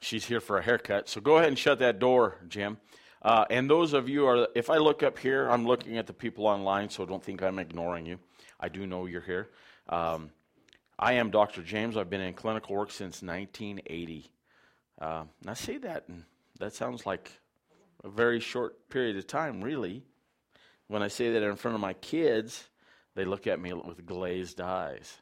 She's here for a haircut. So go ahead and shut that door, Jim. And those of you are, if I look up here, I'm looking at the people online, so don't think I'm ignoring you. I do know you're here. I am Dr. James. I've been in clinical work since 1980. And I say that, and that sounds like a very short period of time, really. When I say that in front of my kids, they look at me with glazed eyes.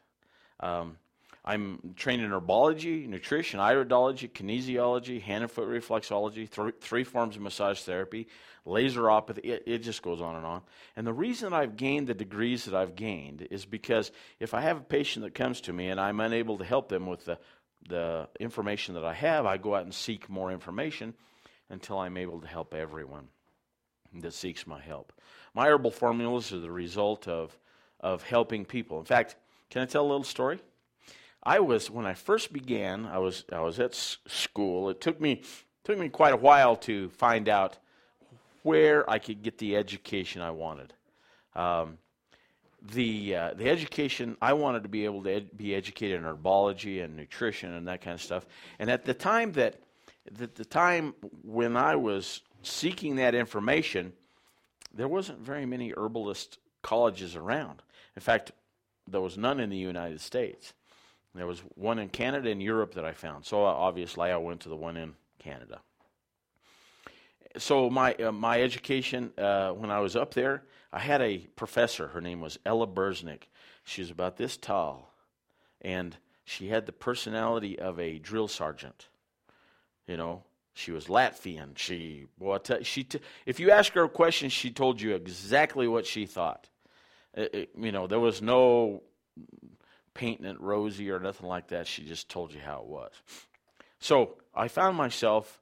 I'm trained in herbology, nutrition, iridology, kinesiology, hand and foot reflexology, three forms of massage therapy, laseropathy. It just goes on and on. And the reason I've gained the degrees that I've gained is because if I have a patient that comes to me and I'm unable to help them with the information that I have, I go out and seek more information until I'm able to help everyone that seeks my help. My herbal formulas are the result of helping people. In fact, can I tell a little story? When I first began, I was at school. It took me quite a while to find out where I could get the education I wanted. The education I wanted to be able to be educated in herbology and nutrition and that kind of stuff. And at the time when I was seeking that information, there wasn't very many herbalist colleges around. In fact, there was none in the United States. There was one in Canada and Europe that I found. So obviously I went to the one in Canada. So my education, when I was up there, I had a professor. Her name was Ella Berznik. She was about this tall, and she had the personality of a drill sergeant. You know, she was Latvian. If you ask her a question, she told you exactly what she thought. There was no painting it rosy or nothing like that. She just told you how it was. So I found myself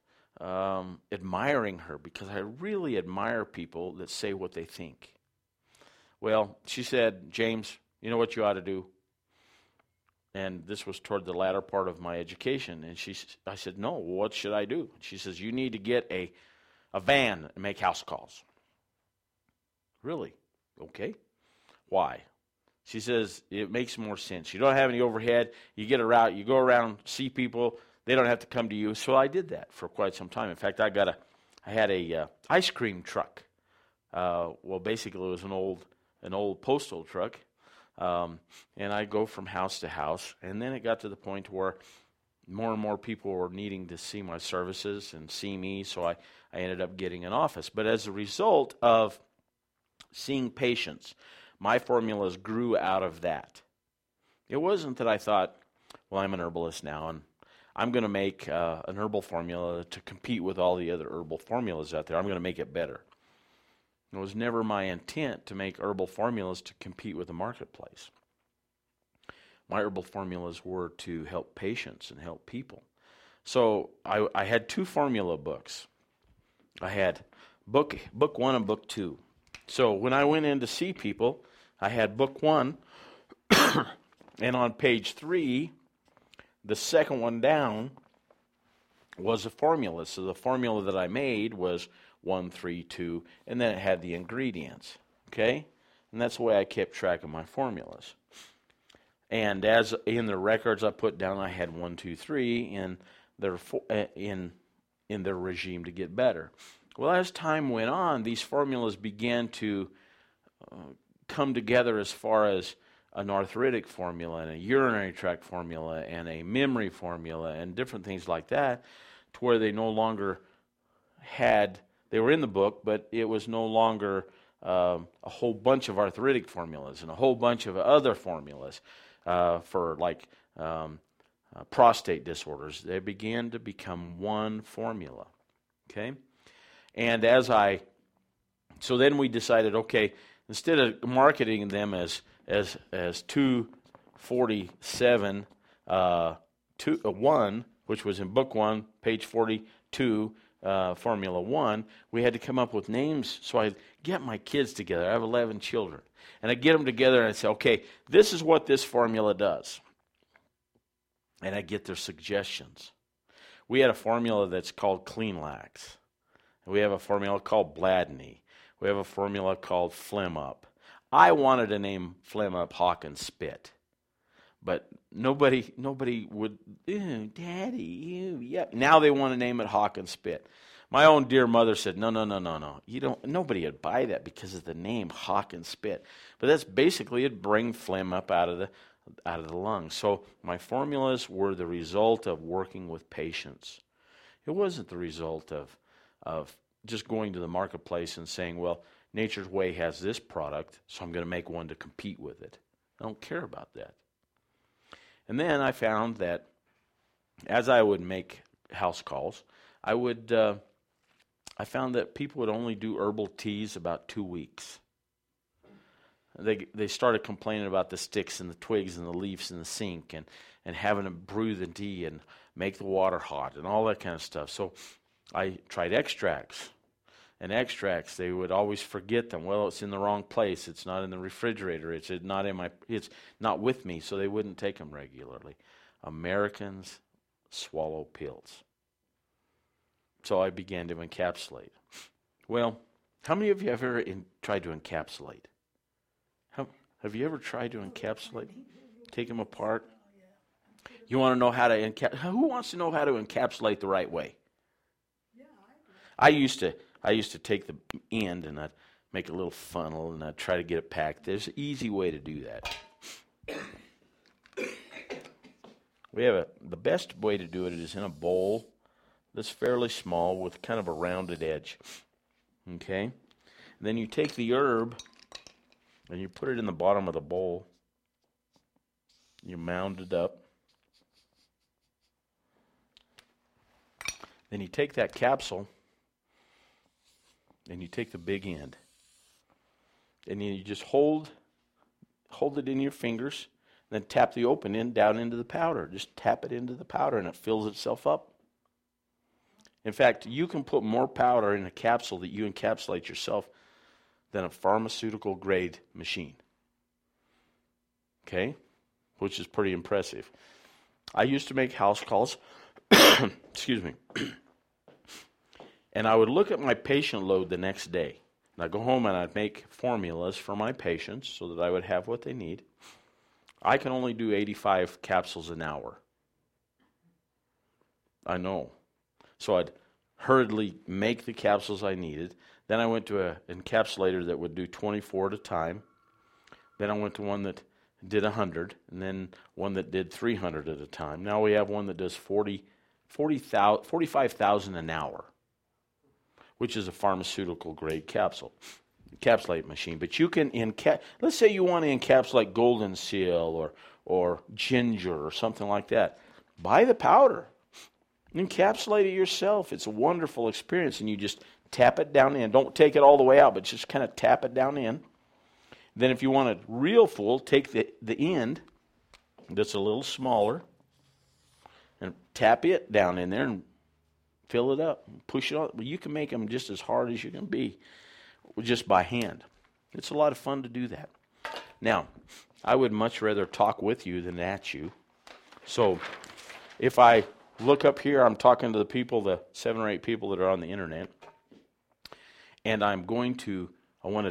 admiring her because I really admire people that say what they think. Well, she said, James, you know what you ought to do? And this was toward the latter part of my education. And I said, no, what should I do? She says, you need to get a van and make house calls. Really? Okay. Why? She says, it makes more sense. You don't have any overhead. You get a route. You go around, see people. They don't have to come to you. So I did that for quite some time. In fact, I had a ice cream truck. Basically, it was an old postal truck. And I go from house to house. And then it got to the point where more and more people were needing to see my services and see me. So I ended up getting an office. But as a result of seeing patients, my formulas grew out of that. It wasn't that I thought, well, I'm an herbalist now, and I'm going to make an herbal formula to compete with all the other herbal formulas out there. I'm going to make it better. It was never my intent to make herbal formulas to compete with the marketplace. My herbal formulas were to help patients and help people. So I had two formula books. I had book one and book two. So when I went in to see people, I had book one, and on page 3, the second one down, was a formula. So the formula that I made was 1, 3, 2, and then it had the ingredients, okay? And that's the way I kept track of my formulas. And as in the records I put down, I had 1, 2, 3 in their regime to get better. Well, as time went on, these formulas began to come together as far as an arthritic formula and a urinary tract formula and a memory formula and different things like that, to where they no longer they were in the book, but it was no longer a whole bunch of arthritic formulas and a whole bunch of other formulas for prostate disorders. They began to become one formula, okay? And so then we decided, okay, instead of marketing them as 247 1, which was in book 1, page 42, formula 1, we had to come up with names. So I get my kids together. I have 11 children, and I get them together and I say, okay, this is what this formula does, and I get their suggestions. We had a formula that's called cleanlax. We have a formula called bladdeny. We have a formula called Phlegm Up. I wanted to name Phlegm Up Hawk and Spit, But nobody would, ew, Daddy, ew, yuck. Now they want to name it Hawk and Spit. My own dear mother said, no. Nobody would buy that because of the name Hawk and Spit. But that's basically, it'd bring phlegm up out of the lungs. So my formulas were the result of working with patients. It wasn't the result of just going to the marketplace and saying, well, Nature's Way has this product, so I'm going to make one to compete with it. I don't care about that. And then I found that as I would make house calls, I found that people would only do herbal teas about 2 weeks. They started complaining about the sticks and the twigs and the leaves in the sink and having to brew the tea and make the water hot and all that kind of stuff. So I tried extracts. And extracts, they would always forget them. Well, it's in the wrong place. It's not in the refrigerator. It's not with me, so they wouldn't take them regularly. Americans swallow pills. So I began to encapsulate. Well, how many of you have ever tried to encapsulate? Have you ever tried to encapsulate? Take them apart? You want to know how to encapsulate? Who wants to know how to encapsulate the right way? I used to take the end and I'd make a little funnel and I'd try to get it packed. There's an easy way to do that. The best way to do it is in a bowl that's fairly small with kind of a rounded edge. Okay? And then you take the herb and you put it in the bottom of the bowl. You mound it up. Then you take that capsule and you take the big end, and then you just hold it in your fingers, and then tap the open end down into the powder. Just tap it into the powder, and it fills itself up. In fact, you can put more powder in a capsule that you encapsulate yourself than a pharmaceutical-grade machine, okay, which is pretty impressive. I used to make house calls. Excuse me. And I would look at my patient load the next day. And I'd go home and I'd make formulas for my patients so that I would have what they need. I can only do 85 capsules an hour. I know. So I'd hurriedly make the capsules I needed. Then I went to an encapsulator that would do 24 at a time. Then I went to one that did 100, and then one that did 300 at a time. Now we have one that does 45,000 an hour, which is a pharmaceutical-grade encapsulate machine. But you can, let's say you want to encapsulate golden seal or ginger or something like that. Buy the powder. Encapsulate it yourself. It's a wonderful experience, and you just tap it down in. Don't take it all the way out, but just kind of tap it down in. Then if you want it real full, take the end that's a little smaller and tap it down in there and fill it up, push it on. You can make them just as hard as you can be just by hand. It's a lot of fun to do that. Now, I would much rather talk with you than at you. So if I look up here, I'm talking to the 7 or 8 people that are on the internet, and I want to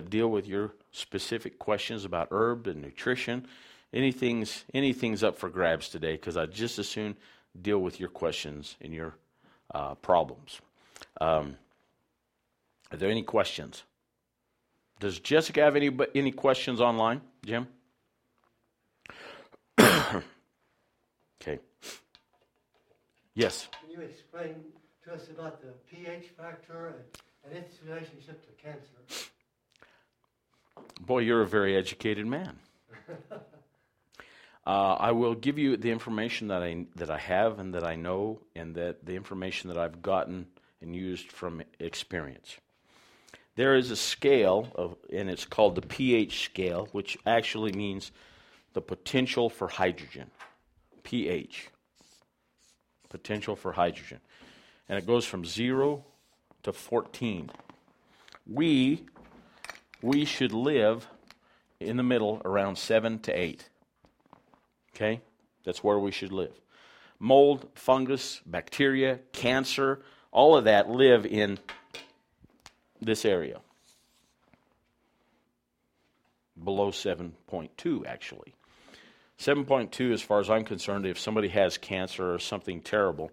deal with your specific questions about herb and nutrition. Anything's up for grabs today because I just as soon deal with your questions and your problems. Are there any questions? Does Jessica have any questions online, Jim? Okay. Yes? Can you explain to us about the pH factor and its relationship to cancer? Boy, you're a very educated man. I will give you the information that I have and that I know, and that the information that I've gotten and used from experience. There is a scale and it's called the pH scale, which actually means the potential for hydrogen. pH, potential for hydrogen, and it goes from 0 to 14. We should live in the middle, around 7 to 8. Okay? That's where we should live. Mold, fungus, bacteria, cancer, all of that live in this area. Below 7.2, actually. 7.2, as far as I'm concerned, if somebody has cancer or something terrible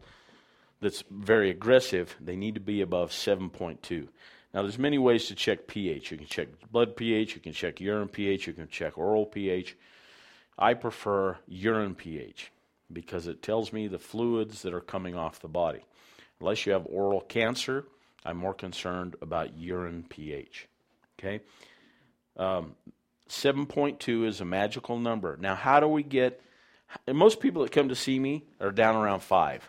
that's very aggressive, they need to be above 7.2. Now, there's many ways to check pH. You can check blood pH, you can check urine pH, you can check oral pH. I prefer urine pH because it tells me the fluids that are coming off the body. Unless you have oral cancer, I'm more concerned about urine pH. Okay? 7.2 is a magical number. Now, how do we get... And most people that come to see me are down around 5.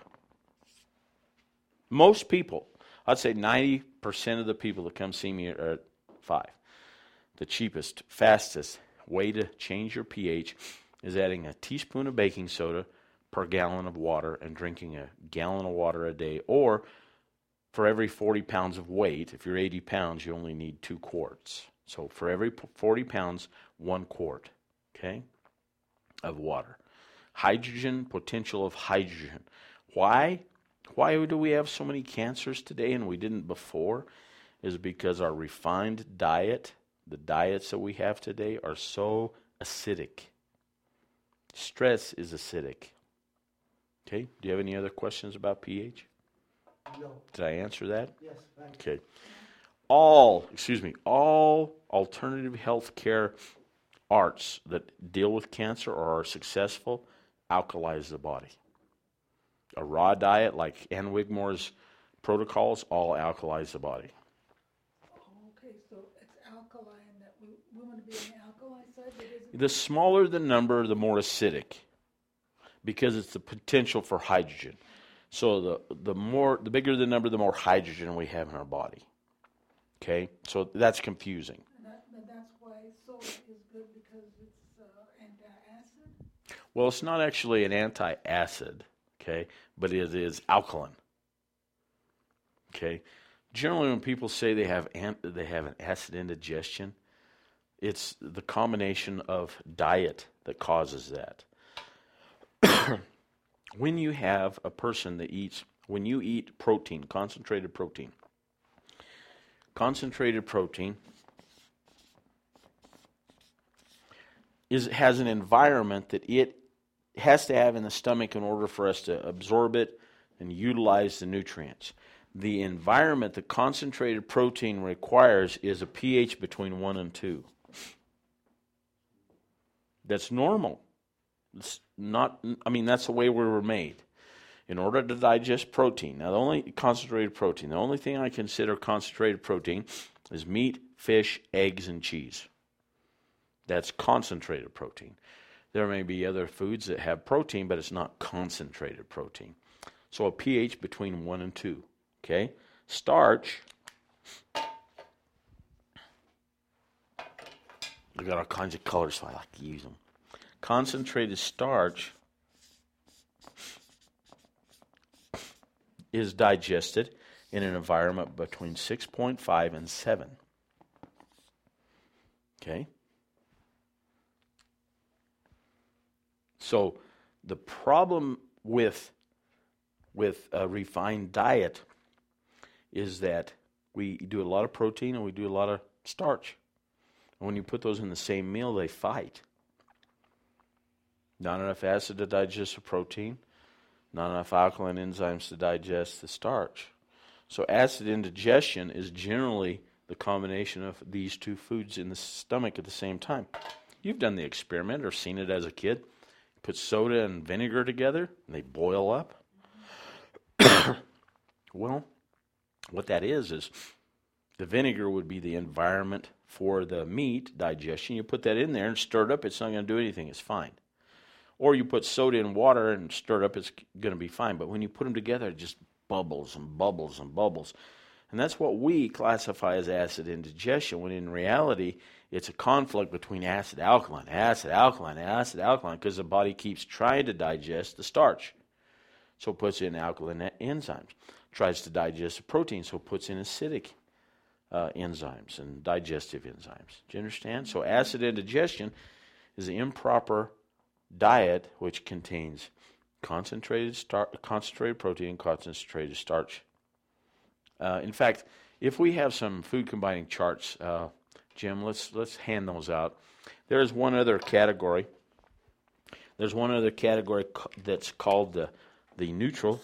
Most people. I'd say 90% of the people that come see me are at 5. The cheapest, fastest way to change your pH is adding a teaspoon of baking soda per gallon of water and drinking a gallon of water a day, or for every 40 pounds of weight, if you're 80 pounds, you only need 2 quarts. So for every 40 pounds, 1 quart, okay, of water. Hydrogen, potential of hydrogen. Why? Why do we have so many cancers today and we didn't before? Is because our refined diet, the diets that we have today, are so acidic. Stress is acidic. Okay, do you have any other questions about pH? No. Did I answer that? Yes, thank you. Okay. All alternative health care arts that deal with cancer or are successful alkalize the body. A raw diet like Ann Wigmore's protocols all alkalize the body. Okay, so it's alkaline that we want to be on the alkaline side? The smaller the number, the more acidic, because it's the potential for hydrogen. So the bigger the number, the more hydrogen we have in our body. Okay, so that's confusing. And that's why soda is good, because it's anti-acid? Well, it's not actually an anti-acid, okay, but it is alkaline. Okay, generally when people say they have an acid indigestion, it's the combination of diet that causes that. When you have a person that eats, when you eat protein, concentrated protein has an environment that it has to have in the stomach in order for us to absorb it and utilize the nutrients. The environment that concentrated protein requires is a pH between 1 and 2. That's normal. It's not, I mean, that's the way we were made. In order to digest protein, now the only thing I consider concentrated protein is meat, fish, eggs, and cheese. That's concentrated protein. There may be other foods that have protein, but it's not concentrated protein. So a pH between 1 and 2, okay? Starch. I got all kinds of colors, so I like to use them. Concentrated starch is digested in an environment between 6.5 and 7. Okay? So the problem with a refined diet is that we do a lot of protein and we do a lot of starch. And when you put those in the same meal, they fight. Not enough acid to digest the protein, not enough alkaline enzymes to digest the starch. So acid indigestion is generally the combination of these two foods in the stomach at the same time. You've done the experiment or seen it as a kid. Put soda and vinegar together, and they boil up. Well, what that is the vinegar would be the environment for the meat digestion. You put that in there and stir it up, it's not going to do anything, it's fine. Or you put soda in water and stir it up, it's going to be fine. But when you put them together, it just bubbles and bubbles and bubbles. And that's what we classify as acid indigestion, when in reality, it's a conflict between acid-alkaline, because the body keeps trying to digest the starch, so it puts in alkaline enzymes. Tries to digest the protein, so it puts in acidic enzymes and digestive enzymes. Do you understand? So acid indigestion is an improper diet which contains concentrated protein and concentrated starch. In fact, if we have some food combining charts, Jim, let's hand those out. There is one other category There's one other category that's called the neutral.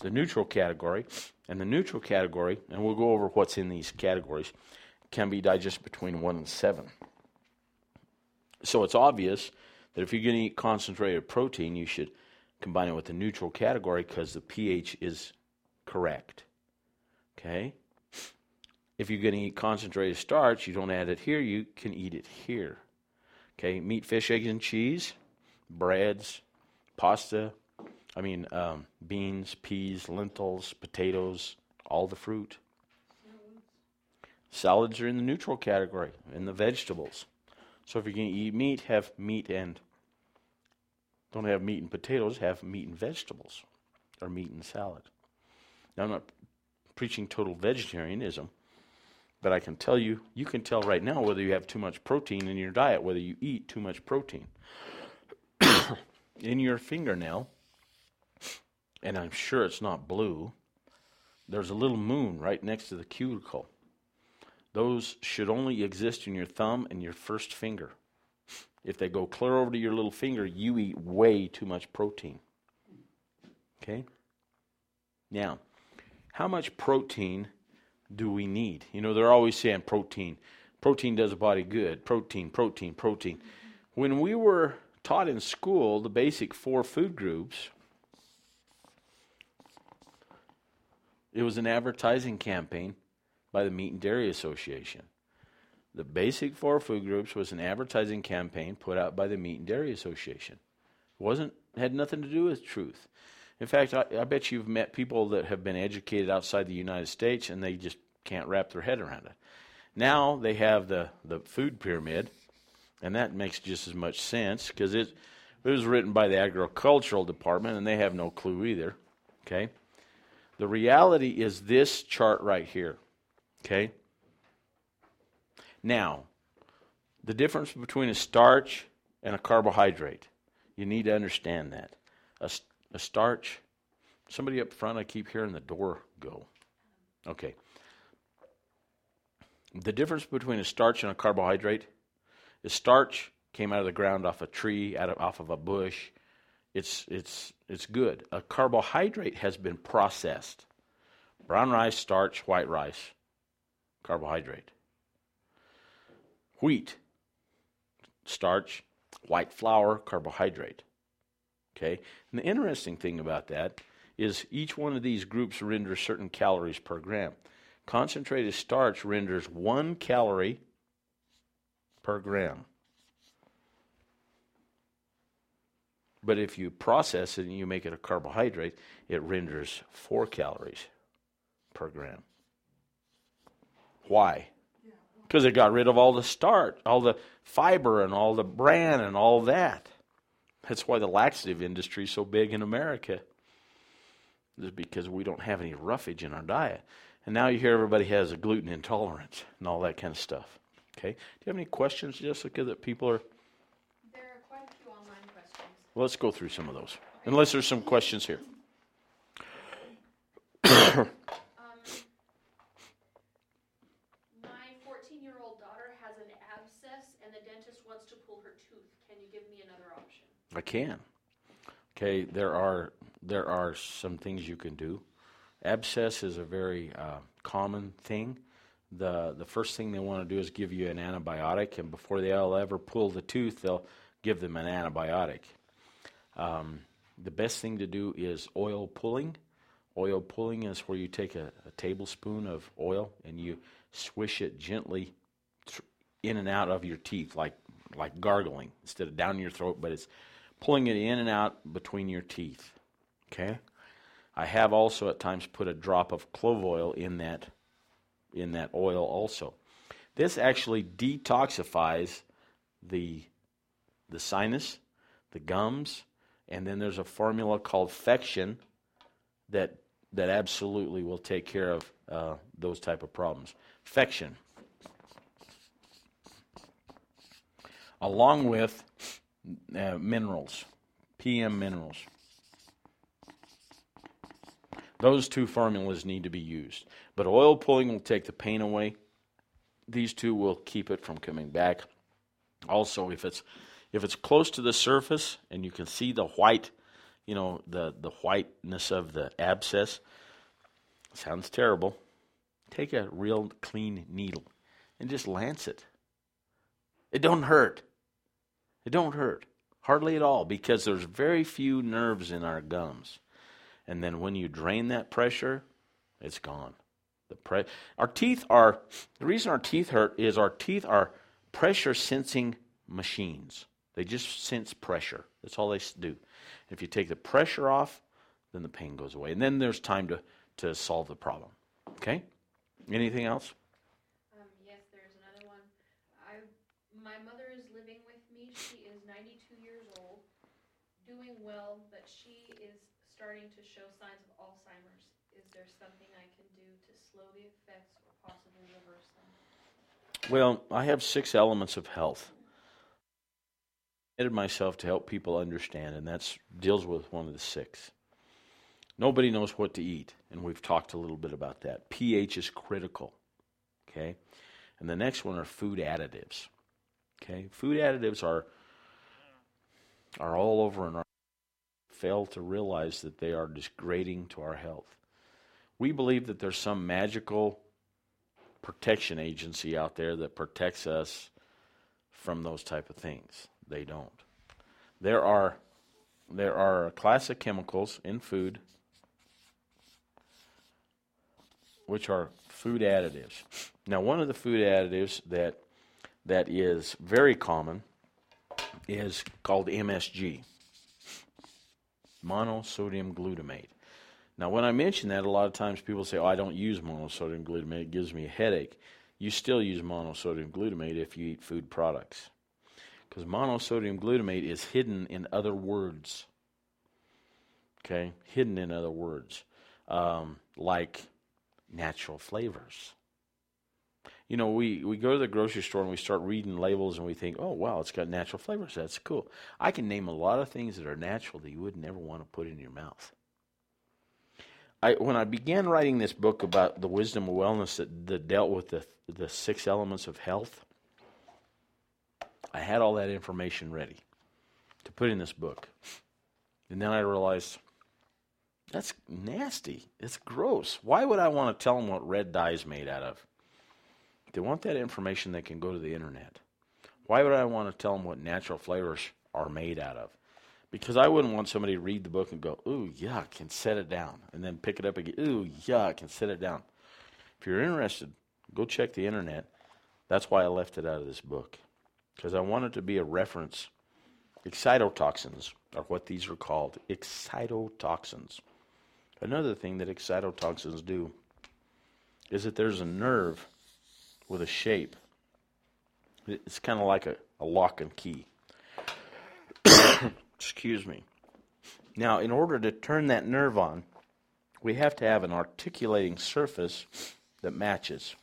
The neutral category, and the neutral category, and we'll go over what's in these categories, can be digested between 1 and 7. So it's obvious that if you're going to eat concentrated protein, you should combine it with the neutral category because the pH is correct. Okay? If you're going to eat concentrated starch, you don't add it here, you can eat it here. Okay? Meat, fish, eggs, and cheese, breads, pasta, beans, peas, lentils, potatoes, all the fruit. Salads are in the neutral category, in the vegetables. So if you're going to eat meat, have meat and, don't have meat and potatoes, have meat and vegetables, or meat and salad. Now, I'm not preaching total vegetarianism, but I can tell you, you can tell right now whether you have too much protein in your diet, whether you eat too much protein. In your fingernail, and I'm sure it's not blue, there's a little moon right next to the cuticle. Those should only exist in your thumb and your first finger. If they go clear over to your little finger, you eat way too much protein. Okay? Now, how much protein do we need? You know, they're always saying protein. Protein does the body good. Protein, protein, protein. When we were taught in school the basic 4 food groups, it was an advertising campaign by the Meat and Dairy Association. The basic 4 food groups was an advertising campaign put out by the Meat and Dairy Association. It had nothing to do with truth. In fact, I bet you've met people that have been educated outside the United States and they just can't wrap their head around it. Now they have the food pyramid, and that makes just as much sense because it was written by the agricultural department and they have no clue either. Okay? The reality is this chart right here, okay? Now, the difference between a starch and a carbohydrate, you need to understand that. A starch, somebody up front, I keep hearing the door go. Okay. The difference between a starch and a carbohydrate is starch came out of the ground off a tree, off of a bush. It's good. A carbohydrate has been processed. Brown rice, starch, white rice, carbohydrate. Wheat, starch, white flour, carbohydrate. Okay? And the interesting thing about that is each one of these groups renders certain calories per gram. Concentrated starch renders 1 calorie per gram. But if you process it and you make it a carbohydrate, it renders 4 calories per gram. Why? Because it got rid of all the starch, all the fiber and all the bran and all that. That's why the laxative industry is so big in America. It's because we don't have any roughage in our diet. And now you hear everybody has a gluten intolerance and all that kind of stuff. Okay? Do you have any questions, Jessica, that people are... Let's go through some of those, unless there's some questions here. My 14-year-old daughter has an abscess, and the dentist wants to pull her tooth. Can you give me another option? I can. Okay, there are some things you can do. Abscess is a very common thing. The first thing they want to do is give you an antibiotic, and before they'll ever pull the tooth, they'll give them an antibiotic. The best thing to do is oil pulling. Oil pulling is where you take a tablespoon of oil and you swish it gently in and out of your teeth, like gargling, instead of down your throat, but it's pulling it in and out between your teeth. Okay? I have also at times put a drop of clove oil in that oil also. This actually detoxifies the sinus, the gums, and then there's a formula called Fection that absolutely will take care of those type of problems. Fection. Along with minerals, PM minerals. Those two formulas need to be used. But oil pulling will take the pain away. These two will keep it from coming back. Also, if it's close to the surface and you can see the white, you know, the whiteness of the abscess, sounds terrible. Take a real clean needle and just lance it. It don't hurt. It don't hurt. Hardly at all, because there's very few nerves in our gums. And then when you drain that pressure, it's gone. Our teeth are, the reason our teeth hurt is our teeth are pressure sensing machines. They just sense pressure. That's all they do. If you take the pressure off, then the pain goes away. And then there's time to solve the problem. Okay? Anything else? Yes, there's another one. My mother is living with me. She is 92 years old, doing well, but she is starting to show signs of Alzheimer's. Is there something I can do to slow the effects or possibly reverse them? Well, I have 6 elements of health. I committed myself to help people understand, and that deals with one of the 6. Nobody knows what to eat, and we've talked a little bit about that. pH is critical, okay? And the next one are food additives, okay? Food additives are all over, and fail to realize that they are degrading to our health. We believe that there's some magical protection agency out there that protects us from those type of things. They don't. There are a class of chemicals in food which are food additives. Now, one of the food additives that is very common is called MSG, monosodium glutamate. Now, when I mention that, a lot of times people say, "Oh, I don't use monosodium glutamate; it gives me a headache." You still use monosodium glutamate if you eat food products, because monosodium glutamate is hidden in other words. Okay, hidden in other words, like natural flavors. You know, we go to the grocery store and we start reading labels and we think, oh, wow, it's got natural flavors. That's cool. I can name a lot of things that are natural that you would never want to put in your mouth. When I began writing this book about the wisdom of wellness that dealt with the 6 elements of health, I had all that information ready to put in this book. And then I realized, that's nasty. It's gross. Why would I want to tell them what red dye is made out of? If they want that information, they can go to the internet. Why would I want to tell them what natural flavors are made out of? Because I wouldn't want somebody to read the book and go, ooh, yuck, and set it down. And then pick it up again, ooh, yuck, and set it down. If you're interested, go check the internet. That's why I left it out of this book. Because I want it to be a reference. Excitotoxins are what these are called. Excitotoxins. Another thing that excitotoxins do is that there's a nerve with a shape. It's kind of like a lock and key. Excuse me. Now, in order to turn that nerve on, we have to have an articulating surface that matches.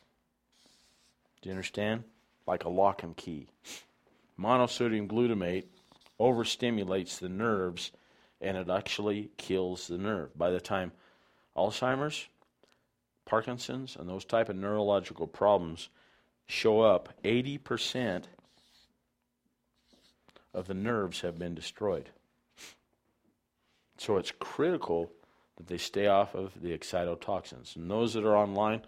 Do you understand? Like a lock and key. Monosodium glutamate overstimulates the nerves, and it actually kills the nerve. By the time Alzheimer's, Parkinson's, and those type of neurological problems show up, 80% of the nerves have been destroyed. So it's critical that they stay off of the excitotoxins. And those that are online,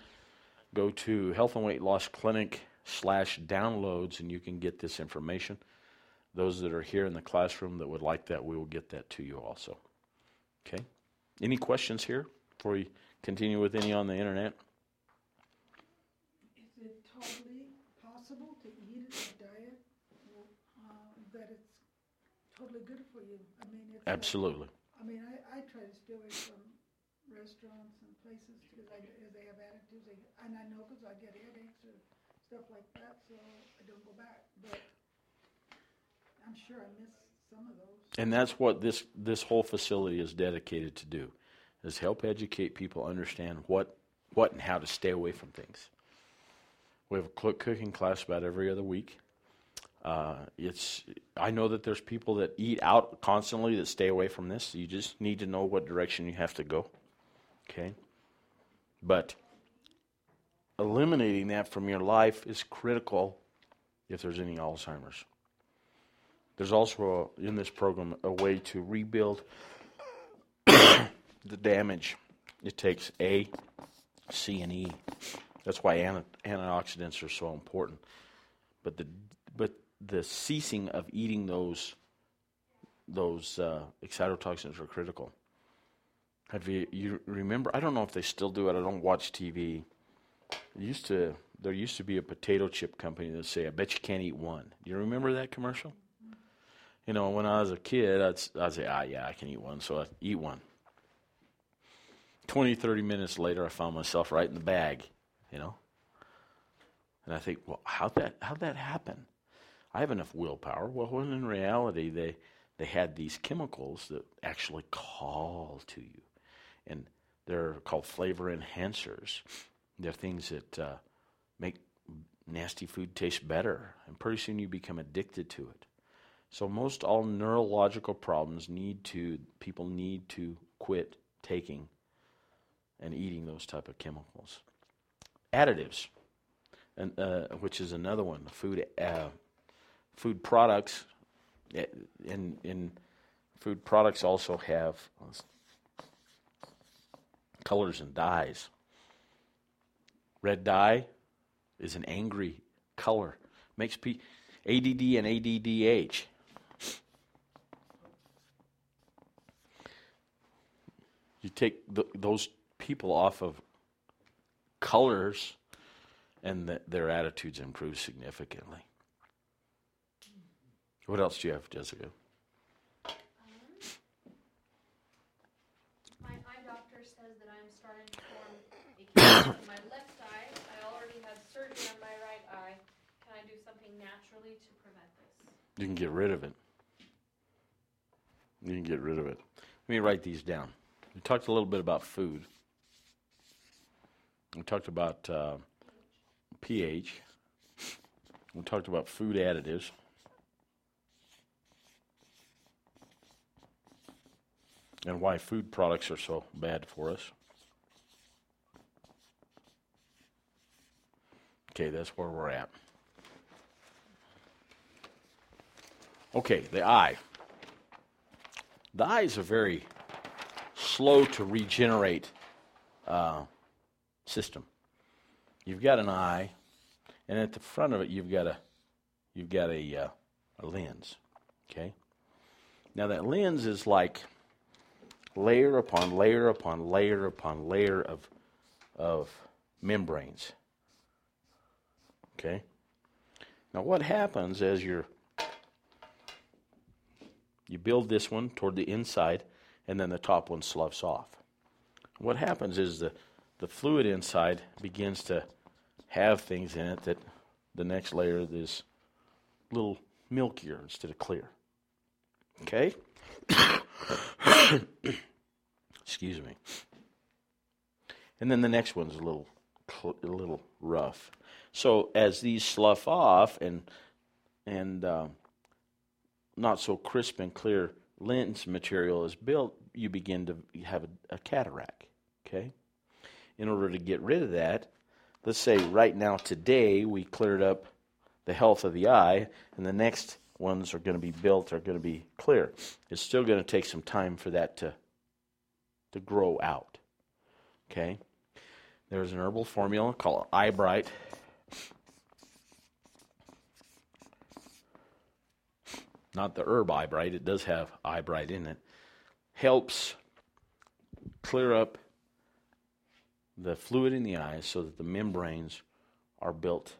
go to Health and Weight Loss Clinic /downloads and you can get this information. Those that are here in the classroom that would like that, we will get that to you also. Okay? Any questions here before we continue with any on the internet? Is it totally possible to eat a diet that it's totally good for you? I mean, it's absolutely. Like, I mean, I try to stay away from restaurants and places because they have attitudes, and I know because I get headaches or stuff like that, so I don't go back. But I'm sure I miss some of those. And that's what this whole facility is dedicated to do, is help educate people understand what and how to stay away from things. We have a cooking class about every other week. I know that there's people that eat out constantly that stay away from this. You just need to know what direction you have to go. Okay? But eliminating that from your life is critical if there's any Alzheimer's. There's also, in this program, a way to rebuild the damage. It takes A, C, and E. That's why antioxidants are so important. But the ceasing of eating those excitotoxins are critical. Have you remember? I don't know if they still do it. I don't watch TV. There used to be a potato chip company that say, "I bet you can't eat one." Do you remember that commercial? You know, when I was a kid, I'd say, yeah, I can eat one, so I eat one. 20, 30 minutes later, I found myself right in the bag, you know. And I think, well, how'd that happen? I have enough willpower. Well, when in reality, they had these chemicals that actually call to you. And they're called flavor enhancers. They're things that make nasty food taste better. And pretty soon you become addicted to it. So most all neurological problems people need to quit taking and eating those type of chemicals. Additives, and which is another one, food products, and food products also have colors and dyes. Red dye is an angry color. Makes ADD and ADDH. You take those people off of colors, and their attitudes improve significantly. What else do you have, Jessica? My eye doctor says that I'm starting to form a cancer in my left eye. I already had surgery on my right eye. Can I do something naturally to prevent this? You can get rid of it. You can get rid of it. Let me write these down. We talked a little bit about food. We talked about pH. We talked about food additives. And why food products are so bad for us. Okay, that's where we're at. Okay, the eye. The eyes are very slow to regenerate system. You've got an eye, and at the front of it, you've got a lens. Okay. Now that lens is like layer upon layer upon layer upon layer of membranes. Okay. Now what happens as you build this one toward the inside, and then the top one sloughs off. What happens is the fluid inside begins to have things in it that the next layer is a little milkier instead of clear. Okay? Excuse me. And then the next one's a little rough. So as these slough off and not so crisp and clear lens material is built, you begin to have a cataract. Okay? In order to get rid of that, let's say right now today we cleared up the health of the eye, and the next ones are going to be built, are going to be clear. It's still going to take some time for that to grow out. Okay? There's an herbal formula called Eye Bright. Not the herb Eye Bright, it does have Eye Bright in it. Helps clear up the fluid in the eyes so that the membranes are built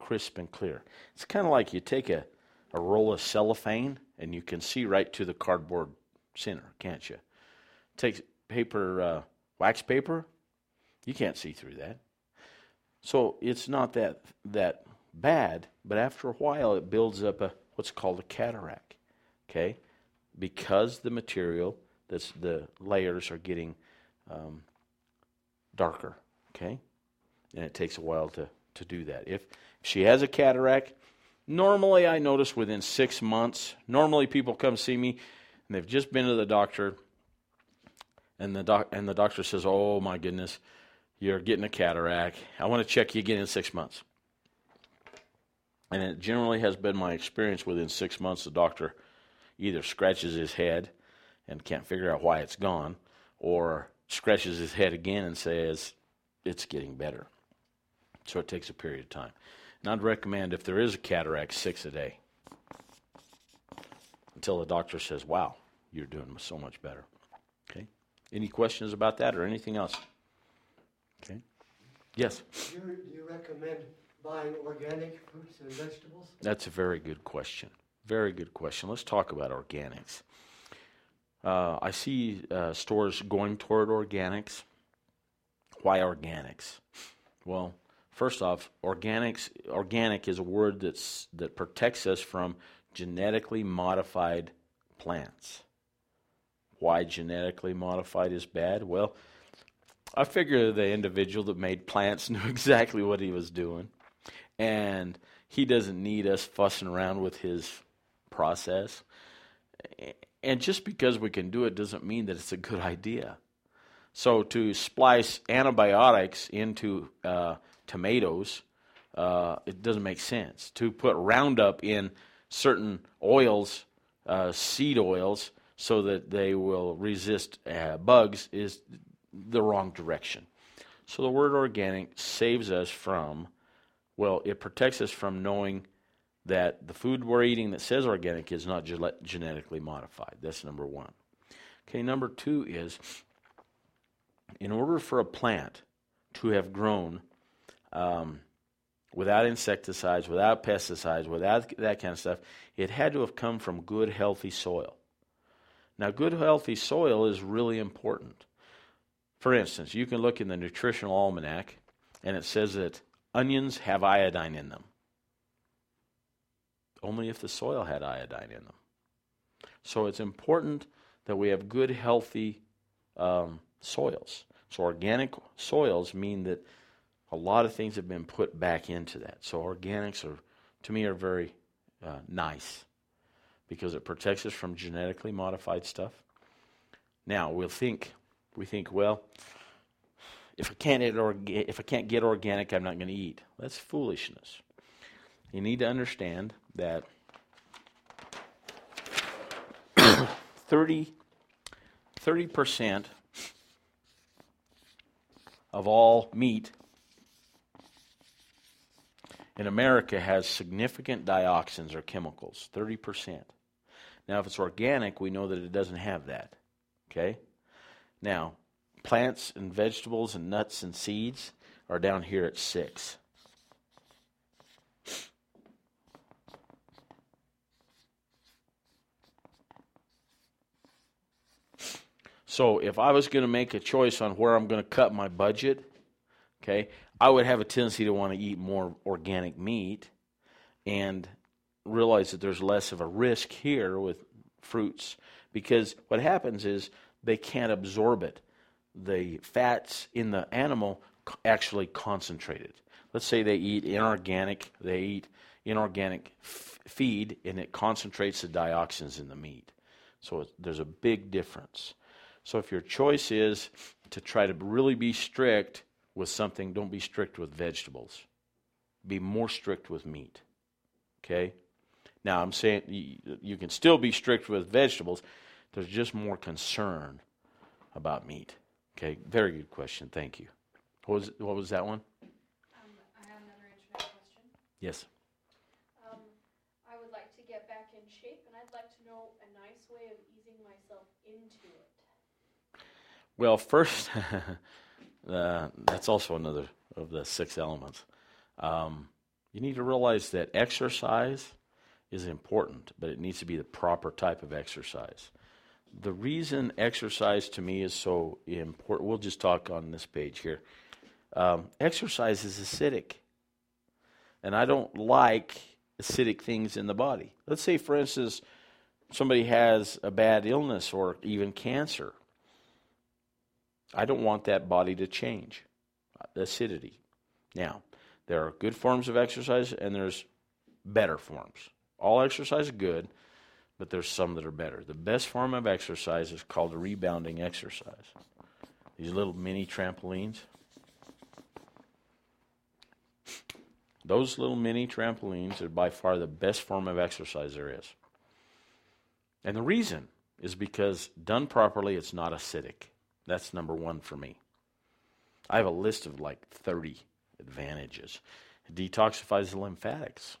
crisp and clear. It's kind of like you take a roll of cellophane and you can see right to the cardboard center, can't you? Take paper, wax paper, you can't see through that. So it's not that bad, but after a while it builds up what's called a cataract, okay? Because the material, the layers are getting darker, okay? And it takes a while to do that. If she has a cataract, normally I notice within 6 months, normally people come see me and they've just been to the doctor, and the doctor says, "Oh my goodness, you're getting a cataract. I want to check you again in 6 months." And it generally has been my experience within 6 months, the doctor either scratches his head and can't figure out why it's gone, or scratches his head again and says, it's getting better. So it takes a period of time. And I'd recommend, if there is a cataract, 6 a day. Until the doctor says, wow, you're doing so much better. Okay? Any questions about that or anything else? Okay. Yes? Do you recommend buying organic fruits and vegetables? That's a very good question. Very good question. Let's talk about organics. I see stores going toward organics. Why organics? Well, first off, organic is a word that protects us from genetically modified plants. Why genetically modified is bad? Well, I figure the individual that made plants knew exactly what he was doing, and he doesn't need us fussing around with his process. And just because we can do it doesn't mean that it's a good idea. So to splice antibiotics into tomatoes, it doesn't make sense. To put Roundup in certain oils, seed oils, so that they will resist bugs is the wrong direction. So the word organic saves us from, well, it protects us from knowing that the food we're eating that says organic is not genetically modified. That's number one. Okay, number two is, in order for a plant to have grown without insecticides, without pesticides, without that kind of stuff, it had to have come from good, healthy soil. Now, good, healthy soil is really important. For instance, you can look in the Nutritional Almanac, and it says that onions have iodine in them. Only if the soil had iodine in them. So it's important that we have good, healthy soils. So organic soils mean that a lot of things have been put back into that. So organics are, to me, are very nice because it protects us from genetically modified stuff. Now we think, well, if I can't get organic, I'm not going to eat. That's foolishness. You need to understand that 30% of all meat in America has significant dioxins or chemicals, 30%. Now, if it's organic, we know that it doesn't have that, okay? Now, plants and vegetables and nuts and seeds are down here at 6. So if I was going to make a choice on where I'm going to cut my budget, okay, I would have a tendency to want to eat more organic meat and realize that there's less of a risk here with fruits, because what happens is they can't absorb it. The fats in the animal actually concentrate it. Let's say they eat inorganic feed, and it concentrates the dioxins in the meat. So there's a big difference. So if your choice is to try to really be strict with something, don't be strict with vegetables. Be more strict with meat. Okay? Now, I'm saying you can still be strict with vegetables. There's just more concern about meat. Okay? Very good question. Thank you. What was that one? I have another interesting question. Yes. I would like to get back in shape, and I'd like to know a nice way of easing myself into it. Well, first, that's also another of the 6 elements. You need to realize that exercise is important, but it needs to be the proper type of exercise. The reason exercise to me is so important, we'll just talk on this page here. Exercise is acidic, and I don't like acidic things in the body. Let's say, for instance, somebody has a bad illness or even cancer. I don't want that body to change, acidity. Now, there are good forms of exercise and there's better forms. All exercise is good, but there's some that are better. The best form of exercise is called rebounding exercise. These little mini trampolines. Those little mini trampolines are by far the best form of exercise there is. And the reason is because done properly, it's not acidic. That's number one for me. I have a list of like 30 advantages. It detoxifies the lymphatics.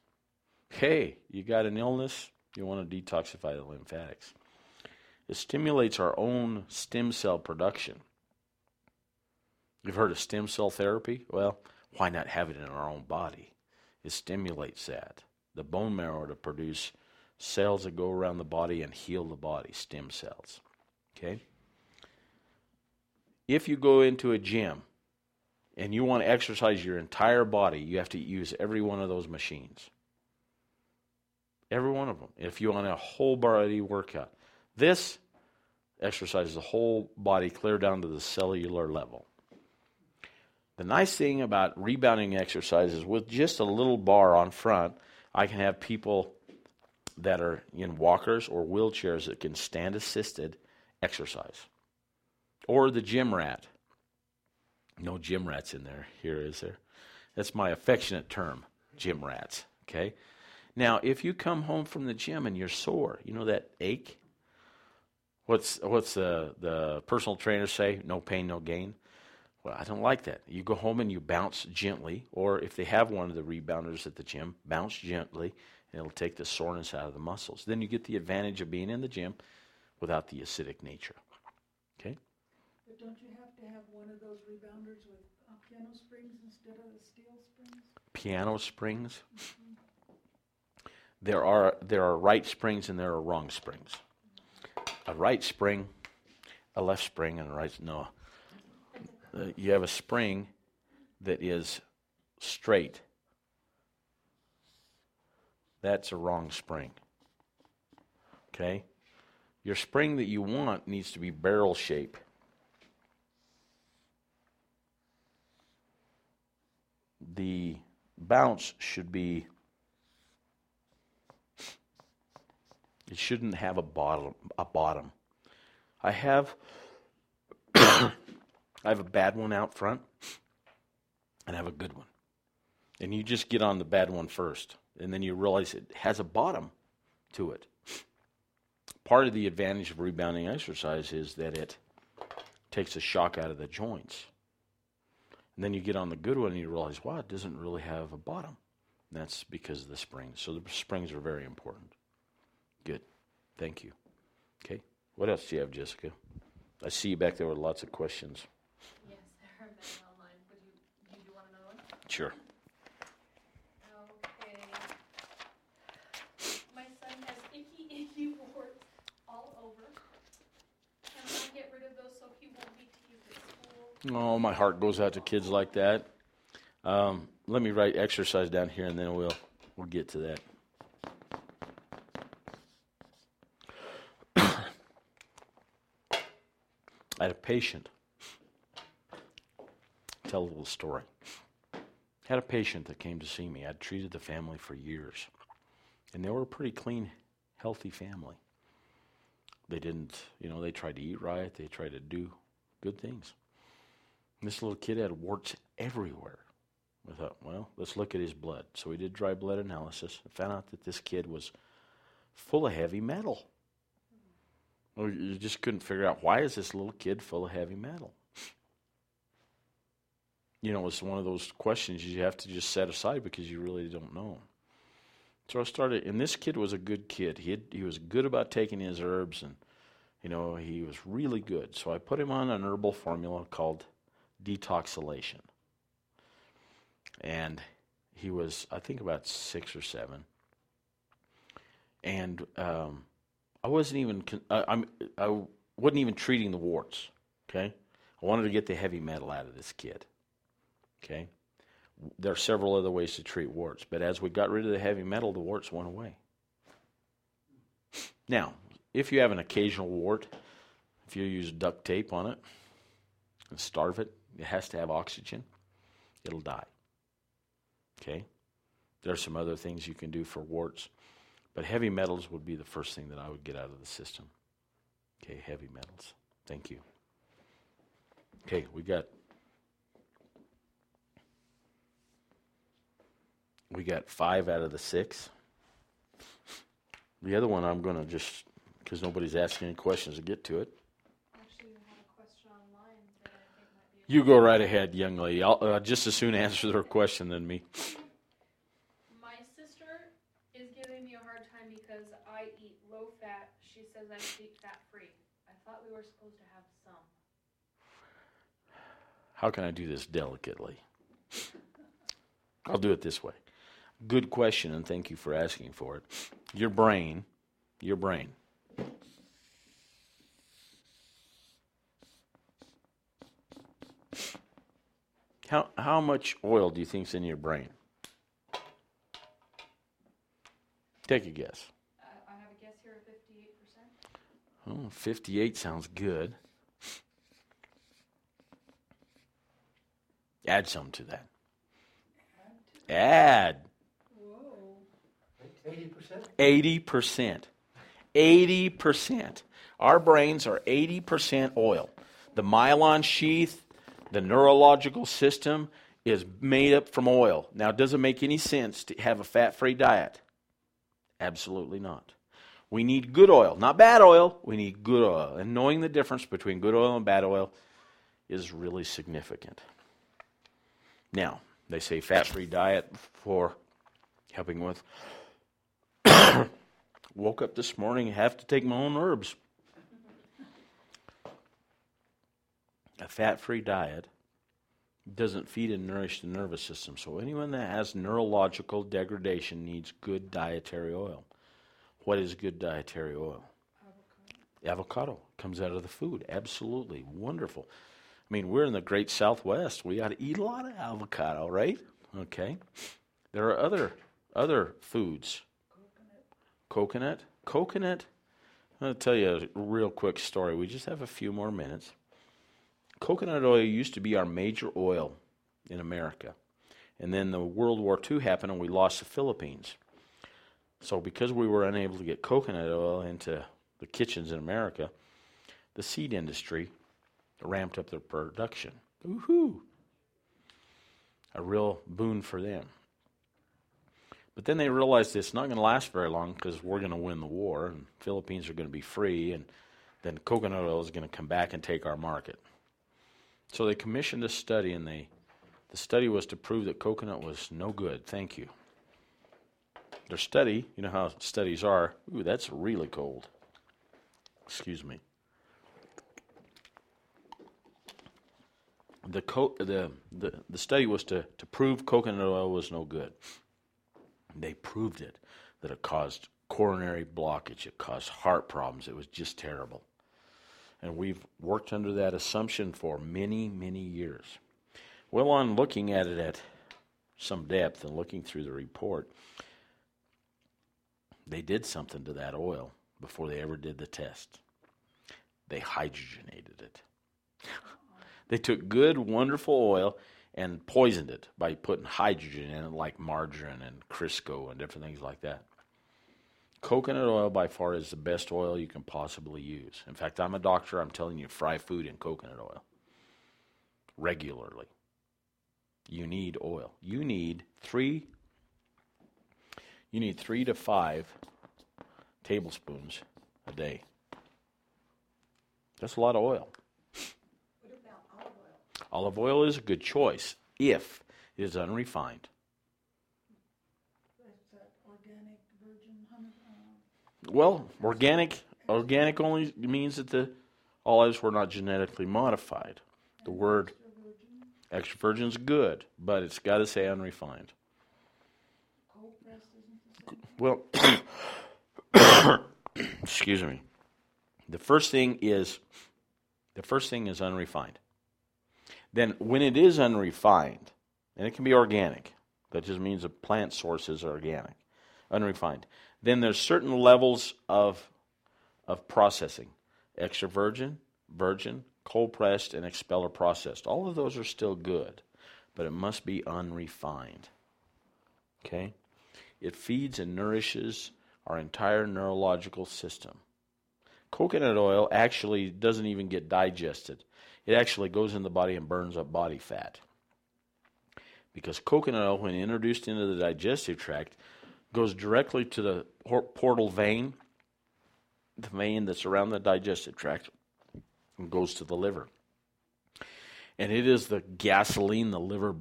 Hey, you got an illness, you want to detoxify the lymphatics. It stimulates our own stem cell production. You've heard of stem cell therapy? Well, why not have it in our own body? It stimulates that. The bone marrow to produce cells that go around the body and heal the body, stem cells. Okay? If you go into a gym and you want to exercise your entire body, you have to use every one of those machines. Every one of them. If you want a whole body workout. This exercises the whole body clear down to the cellular level. The nice thing about rebounding exercises, with just a little bar on front, I can have people that are in walkers or wheelchairs that can stand-assisted exercise. Or the gym rat. No gym rats in there, here is there? That's my affectionate term, gym rats, okay? Now, if you come home from the gym and you're sore, you know that ache? What's the personal trainers say? No pain, no gain. Well, I don't like that. You go home and you bounce gently, or if they have one of the rebounders at the gym, bounce gently, and it'll take the soreness out of the muscles. Then you get the advantage of being in the gym without the acidic nature. Okay? But don't you have to have one of those rebounders with piano springs instead of the steel springs? Piano springs? Mm-hmm. There are right springs and there are wrong springs. Mm-hmm. A right spring, a left spring, and a right... No. You have a spring that is straight. That's a wrong spring. Okay? Your spring that you want needs to be barrel shape. The bounce should be, it shouldn't have a bottom. I have a bad one out front, and I have a good one. And you just get on the bad one first, and then you realize it has a bottom to it. Part of the advantage of rebounding exercise is that it takes a shock out of the joints. And then you get on the good one, and you realize, wow, it doesn't really have a bottom. And that's because of the springs. So the springs are very important. Good. Thank you. Okay. What else do you have, Jessica? I see you back there with lots of questions. Yes, there are many online. Would you do you want another one? Sure. Okay. My son has icky warts all over. Can I get rid of those so he won't be teased at school? Oh, my heart goes out to kids like that. Let me write exercise down here, and then we'll get to that. I had a patient, tell a little story. Had a patient that came to see me. I'd treated the family for years. And they were a pretty clean, healthy family. They didn't, they tried to eat right. They tried to do good things. And this little kid had warts everywhere. I thought, well, let's look at his blood. So we did dry blood analysis and found out that this kid was full of heavy metal. You just couldn't figure out, why is this little kid full of heavy metal? It's one of those questions you have to just set aside because you really don't know. So I started, and this kid was a good kid. He was good about taking his herbs, and, he was really good. So I put him on an herbal formula called detoxylation. And he was, I think, about 6 or 7. And... I wasn't even treating the warts, okay? I wanted to get the heavy metal out of this kid, okay? There are several other ways to treat warts, but as we got rid of the heavy metal, the warts went away. Now, if you have an occasional wart, if you use duct tape on it and starve it, it has to have oxygen, it'll die, okay? There are some other things you can do for warts. But heavy metals would be the first thing that I would get out of the system. Okay, heavy metals. Thank you. Okay, we got We got 5 out of the 6. The other one I'm going to just, because nobody's asking any questions, to get to it. Actually, you have a question online that I think might be. You go right ahead, young lady. I'll just as soon answer their question than me. My sister is giving me a hard time because I eat low fat. She says I should eat fat free. I thought we were supposed to have some. How can I do this delicately? I'll do it this way. Good question, and thank you for asking for it. Your brain how much oil do you think's in your brain? Take a guess. I have a guess here of 58%. Oh, 58 sounds good. Add some to that. Add. 80%. Our brains are 80% oil. The myelin sheath, the neurological system is made up from oil. Now, it doesn't make any sense to have a fat-free diet. Absolutely not. We need good oil, not bad oil. We need good oil. And knowing the difference between good oil and bad oil is really significant. Now, they say fat-free diet for helping with... Woke up this morning, have to take my own herbs. A fat-free diet doesn't feed and nourish the nervous system. So anyone that has neurological degradation needs good dietary oil. What is good dietary oil? Avocado comes out of the food. Absolutely wonderful. I mean, we're in the great Southwest. We ought to eat a lot of avocado, right? Okay. There are other foods. Coconut. I'll tell you a real quick story. We just have a few more minutes. Coconut oil used to be our major oil in America. And then the World War II happened and we lost the Philippines. So because we were unable to get coconut oil into the kitchens in America, the seed industry ramped up their production. Woohoo! A real boon for them. But then they realized it's not going to last very long because we're going to win the war and Philippines are going to be free, and then coconut oil is going to come back and take our market. So they commissioned a study, and the study was to prove that coconut was no good. Thank you. Their study, you know how studies are. Ooh, that's really cold. Excuse me. The study was to prove coconut oil was no good. They proved it, that it caused coronary blockage, it caused heart problems, it was just terrible. And we've worked under that assumption for many, many years. Well, on looking at it at some depth and looking through the report, they did something to that oil before they ever did the test. They hydrogenated it. They took good, wonderful oil and poisoned it by putting hydrogen in it, like margarine and Crisco and different things like that. Coconut oil by far is the best oil you can possibly use. In fact, I'm a doctor. I'm telling you, fry food in coconut oil regularly. You need oil. You need 3 to 5 tablespoons a day. That's a lot of oil. Olive oil is a good choice if it is unrefined. That's that organic virgin honey. Well, organic only means that the olives were not genetically modified. The word extra virgin is good, but it's got to say unrefined. Cold pressed isn't the same. Well, excuse me. The first thing is unrefined. Then when it is unrefined, and it can be organic, that just means the plant source is organic, unrefined, then there's certain levels of processing. Extra virgin, cold-pressed, and expeller processed. All of those are still good, but it must be unrefined. Okay? It feeds and nourishes our entire neurological system. Coconut oil actually doesn't even get digested. It actually goes in the body and burns up body fat because coconut oil, when introduced into the digestive tract, goes directly to the portal vein, the vein that's around the digestive tract, and goes to the liver. And it is the gasoline the liver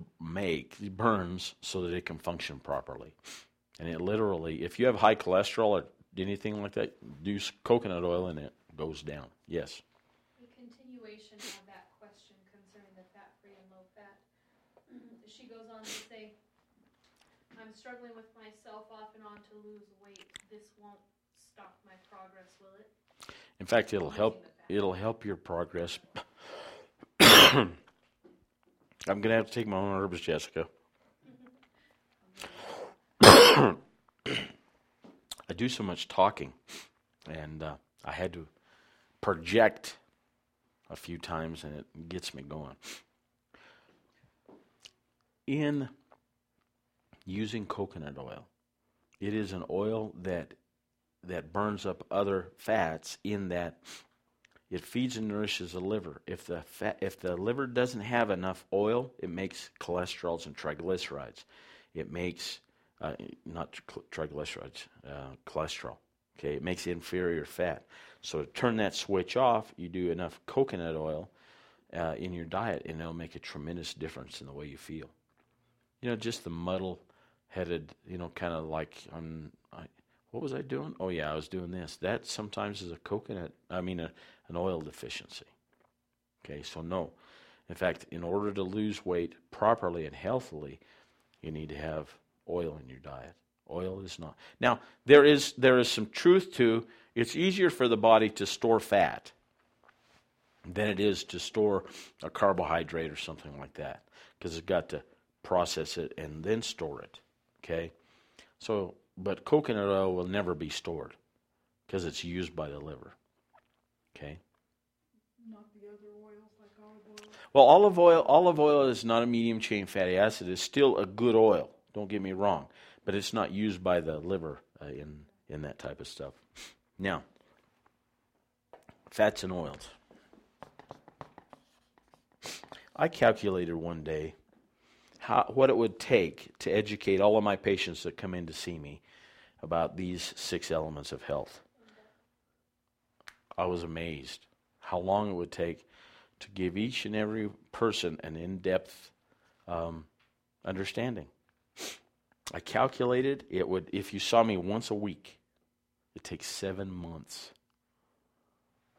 burns so that it can function properly. And it literally, if you have high cholesterol or anything like that, use coconut oil and it goes down. Yes? A continuation of that question concerning the fat-free and low-fat. She goes on to say, I'm struggling with myself off and on to lose weight. This won't stop my progress, will it? In fact, it'll help your progress. I'm going to have to take my own herbs, Jessica. I do so much talking, and I had to project a few times, and it gets me going. In using coconut oil, it is an oil that burns up other fats in that it feeds and nourishes the liver. If the liver doesn't have enough oil, it makes cholesterols and triglycerides. It makes cholesterol. Okay, it makes inferior fat. So to turn that switch off, you do enough coconut oil in your diet, and it'll make a tremendous difference in the way you feel. You know, just the muddle-headed, you know, kind of like, what was I doing? Oh yeah, I was doing this. That sometimes is an oil deficiency. Okay, so no. In fact, in order to lose weight properly and healthily, you need to have oil in your diet. Oil is not. Now, there is some truth to it's easier for the body to store fat than it is to store a carbohydrate or something like that, because it's got to process it and then store it. Okay? So, but coconut oil will never be stored because it's used by the liver. Okay? Not the other oils like olive oil? Well, olive oil is not a medium chain fatty acid. It's still a good oil. Don't get me wrong, but it's not used by the liver in that type of stuff. Now, fats and oils. I calculated one day what it would take to educate all of my patients that come in to see me about these 6 elements of health. I was amazed how long it would take to give each and every person an in-depth understanding. I calculated it would, if you saw me once a week, it takes 7 months.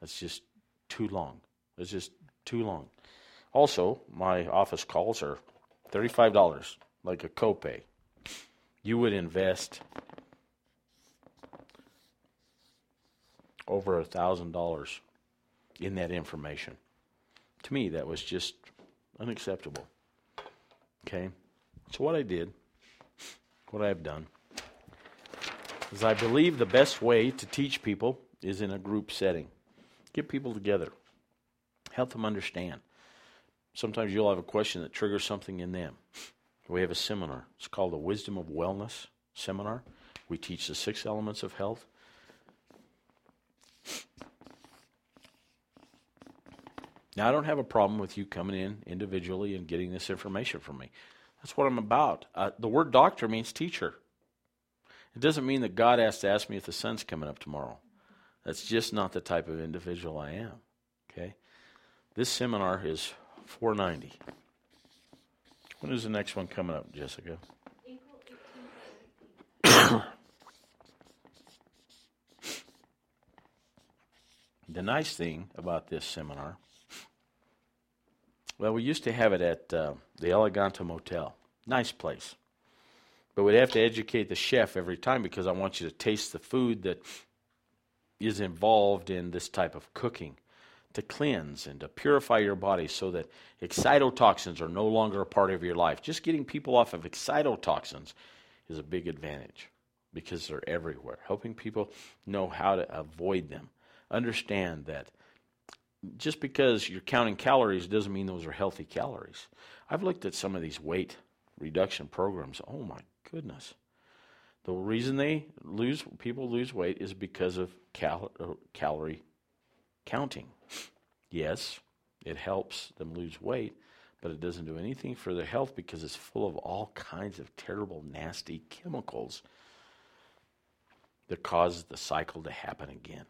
That's just too long. It's just too long. Also, my office calls are $35, like a copay. You would invest over $1,000 in that information. To me, that was just unacceptable. Okay? So what I have done, is I believe the best way to teach people is in a group setting. Get people together. Help them understand. Sometimes you'll have a question that triggers something in them. We have a seminar. It's called the Wisdom of Wellness Seminar. We teach the 6 elements of health. Now, I don't have a problem with you coming in individually and getting this information from me. That's what I'm about. The word doctor means teacher. It doesn't mean that God has to ask me if the sun's coming up tomorrow. That's just not the type of individual I am. Okay? This seminar is $490. When is the next one coming up, Jessica? April 18th. The nice thing about this seminar, well, we used to have it at the Eleganta Motel. Nice place. But we'd have to educate the chef every time because I want you to taste the food that is involved in this type of cooking to cleanse and to purify your body so that excitotoxins are no longer a part of your life. Just getting people off of excitotoxins is a big advantage because they're everywhere. Helping people know how to avoid them. Understand that just because you're counting calories doesn't mean those are healthy calories. I've looked at some of these weight reduction programs. Oh my goodness. The reason people lose weight is because of calorie counting. Yes, it helps them lose weight, but it doesn't do anything for their health because it's full of all kinds of terrible, nasty chemicals that cause the cycle to happen again.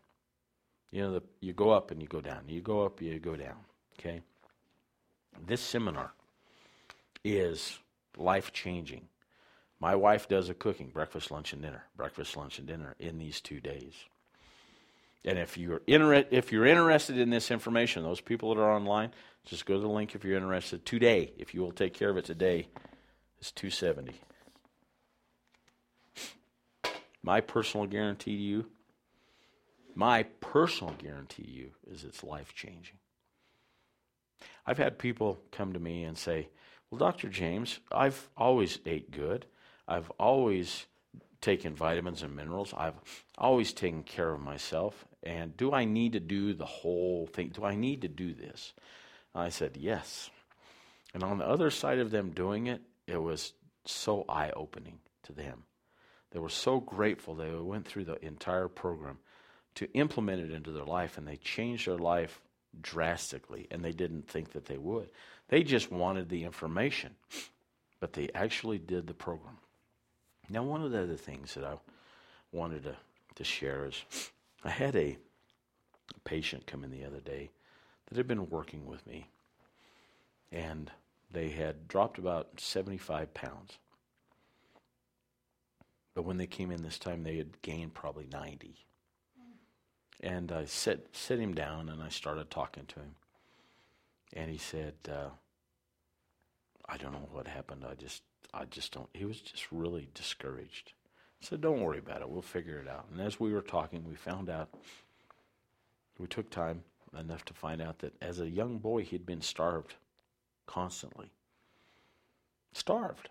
You know, you go up and you go down. You go up, you go down, okay? This seminar is life-changing. My wife does a cooking, breakfast, lunch, and dinner in these 2 days. And if you're interested in this information, those people that are online, just go to the link if you're interested. Today, if you will take care of it today, it's $270. My personal guarantee to you is it's life-changing. I've had people come to me and say, well, Dr. James, I've always ate good. I've always taken vitamins and minerals. I've always taken care of myself. And do I need to do the whole thing? Do I need to do this? And I said, yes. And on the other side of them doing it, it was so eye-opening to them. They were so grateful they went through the entire program to implement it into their life, and they changed their life drastically, and they didn't think that they would. They just wanted the information, but they actually did the program. Now, one of the other things that I wanted to share is I had a patient come in the other day that had been working with me, and they had dropped about 75 pounds. But when they came in this time, they had gained probably 90. And I set him down, and I started talking to him. And he said, I don't know what happened. I just don't. He was just really discouraged. I said, don't worry about it. We'll figure it out. And as we were talking, we found out, we took time enough to find out that as a young boy, he'd been starved constantly. Starved.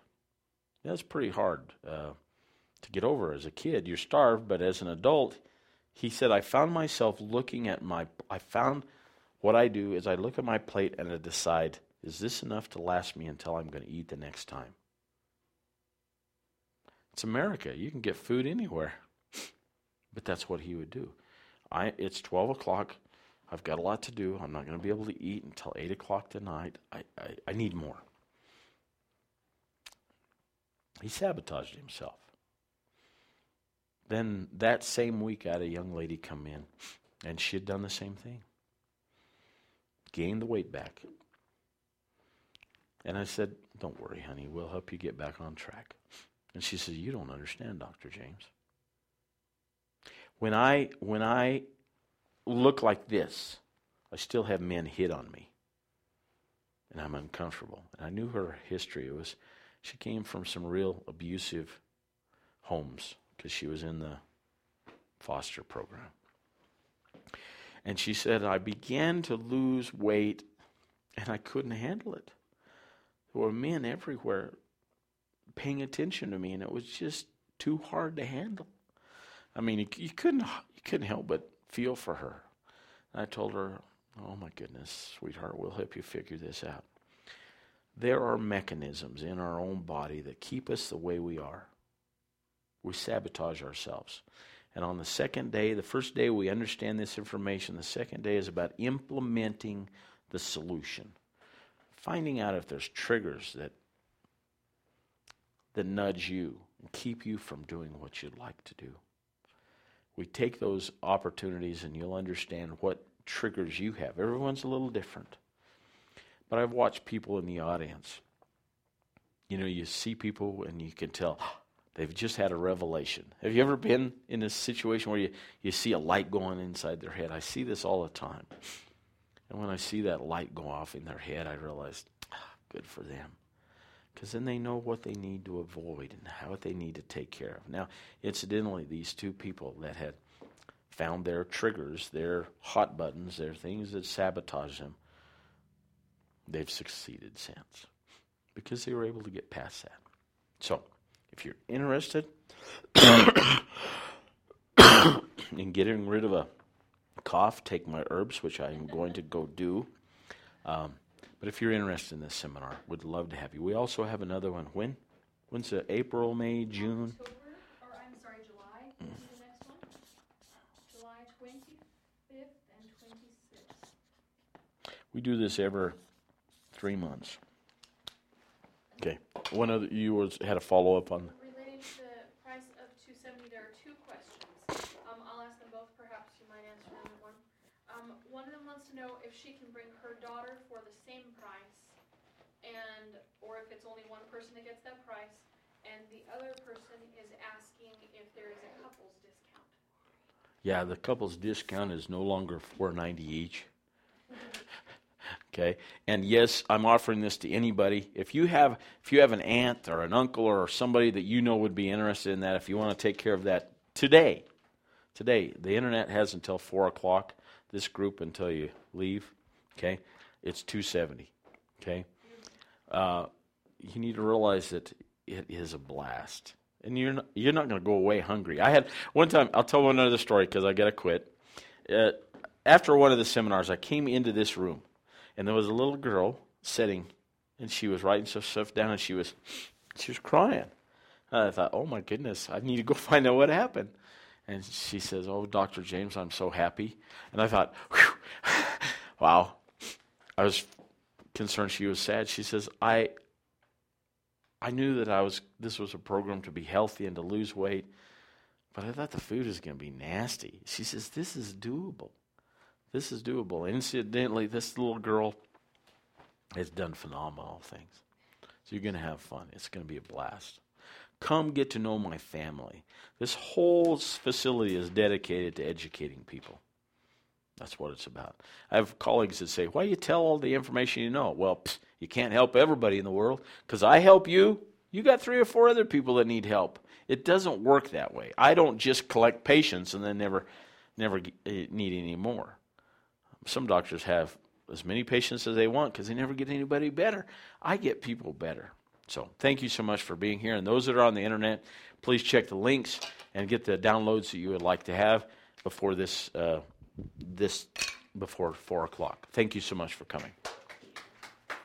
That's pretty hard to get over as a kid. You're starved, but as an adult, he said, I found myself looking at what I do is I look at my plate and I decide, is this enough to last me until I'm going to eat the next time? It's America. You can get food anywhere. But that's what he would do. It's 12 o'clock. I've got a lot to do. I'm not going to be able to eat until 8 o'clock tonight. I need more. He sabotaged himself. Then that same week, I had a young lady come in, and she had done the same thing. Gained the weight back. And I said, don't worry, honey. We'll help you get back on track. And she said, you don't understand, Dr. James. When I look like this, I still have men hit on me, and I'm uncomfortable. And I knew her history. It was she came from some real abusive homes, because she was in the foster program. And she said, I began to lose weight, and I couldn't handle it. There were men everywhere paying attention to me, and it was just too hard to handle. I mean, you couldn't help but feel for her. And I told her, oh, my goodness, sweetheart, we'll help you figure this out. There are mechanisms in our own body that keep us the way we are. We sabotage ourselves. And on the second day, the first day we understand this information, the second day is about implementing the solution. Finding out if there's triggers that nudge you and keep you from doing what you'd like to do. We take those opportunities and you'll understand what triggers you have. Everyone's a little different. But I've watched people in the audience. You know, you see people and you can tell, they've just had a revelation. Have you ever been in a situation where you see a light going inside their head? I see this all the time. And when I see that light go off in their head, I realize, good for them. Because then they know what they need to avoid and how they need to take care of. Now, incidentally, these two people that had found their triggers, their hot buttons, their things that sabotage them, they've succeeded since because they were able to get past that. So, if you're interested in getting rid of a cough, take my herbs, which I am going to go do. But if you're interested in this seminar, we'd love to have you. We also have another one. When? When's it? April, May, June? July. Mm. Is the next one? July 25th and 26th. We do this every 3 months. Okay. One other, you had a follow-up on... Related to the price of $270, there are two questions. I'll ask them both. Perhaps you might answer the other one. One of them wants to know if she can bring her daughter for the same price, and or if it's only one person that gets that price, and the other person is asking if there is a couple's discount. Yeah, the couple's discount is no longer $4.90 each. Okay, and yes, I'm offering this to anybody. If you have an aunt or an uncle or somebody that you know would be interested in that, if you want to take care of that today, the internet has until 4 o'clock. This group until you leave. Okay, it's $270. Okay, you need to realize that it is a blast, and you're not going to go away hungry. I had one time. I'll tell one other story because I got to quit. After one of the seminars, I came into this room. And there was a little girl sitting, and she was writing some stuff down, and she was crying. And I thought, oh, my goodness, I need to go find out what happened. And she says, oh, Dr. James, I'm so happy. And I thought, whew, wow. I was concerned she was sad. She says, I knew that this was a program to be healthy and to lose weight, but I thought the food was going to be nasty. She says, this is doable. This is doable. Incidentally, this little girl has done phenomenal things. So you're going to have fun. It's going to be a blast. Come get to know my family. This whole facility is dedicated to educating people. That's what it's about. I have colleagues that say, why do you tell all the information you know? Well, you can't help everybody in the world. Because I help you, you got 3 or 4 other people that need help. It doesn't work that way. I don't just collect patients and then never need any more. Some doctors have as many patients as they want because they never get anybody better. I get people better. So thank you so much for being here. And those that are on the internet, please check the links and get the downloads that you would like to have before 4 o'clock. Thank you so much for coming.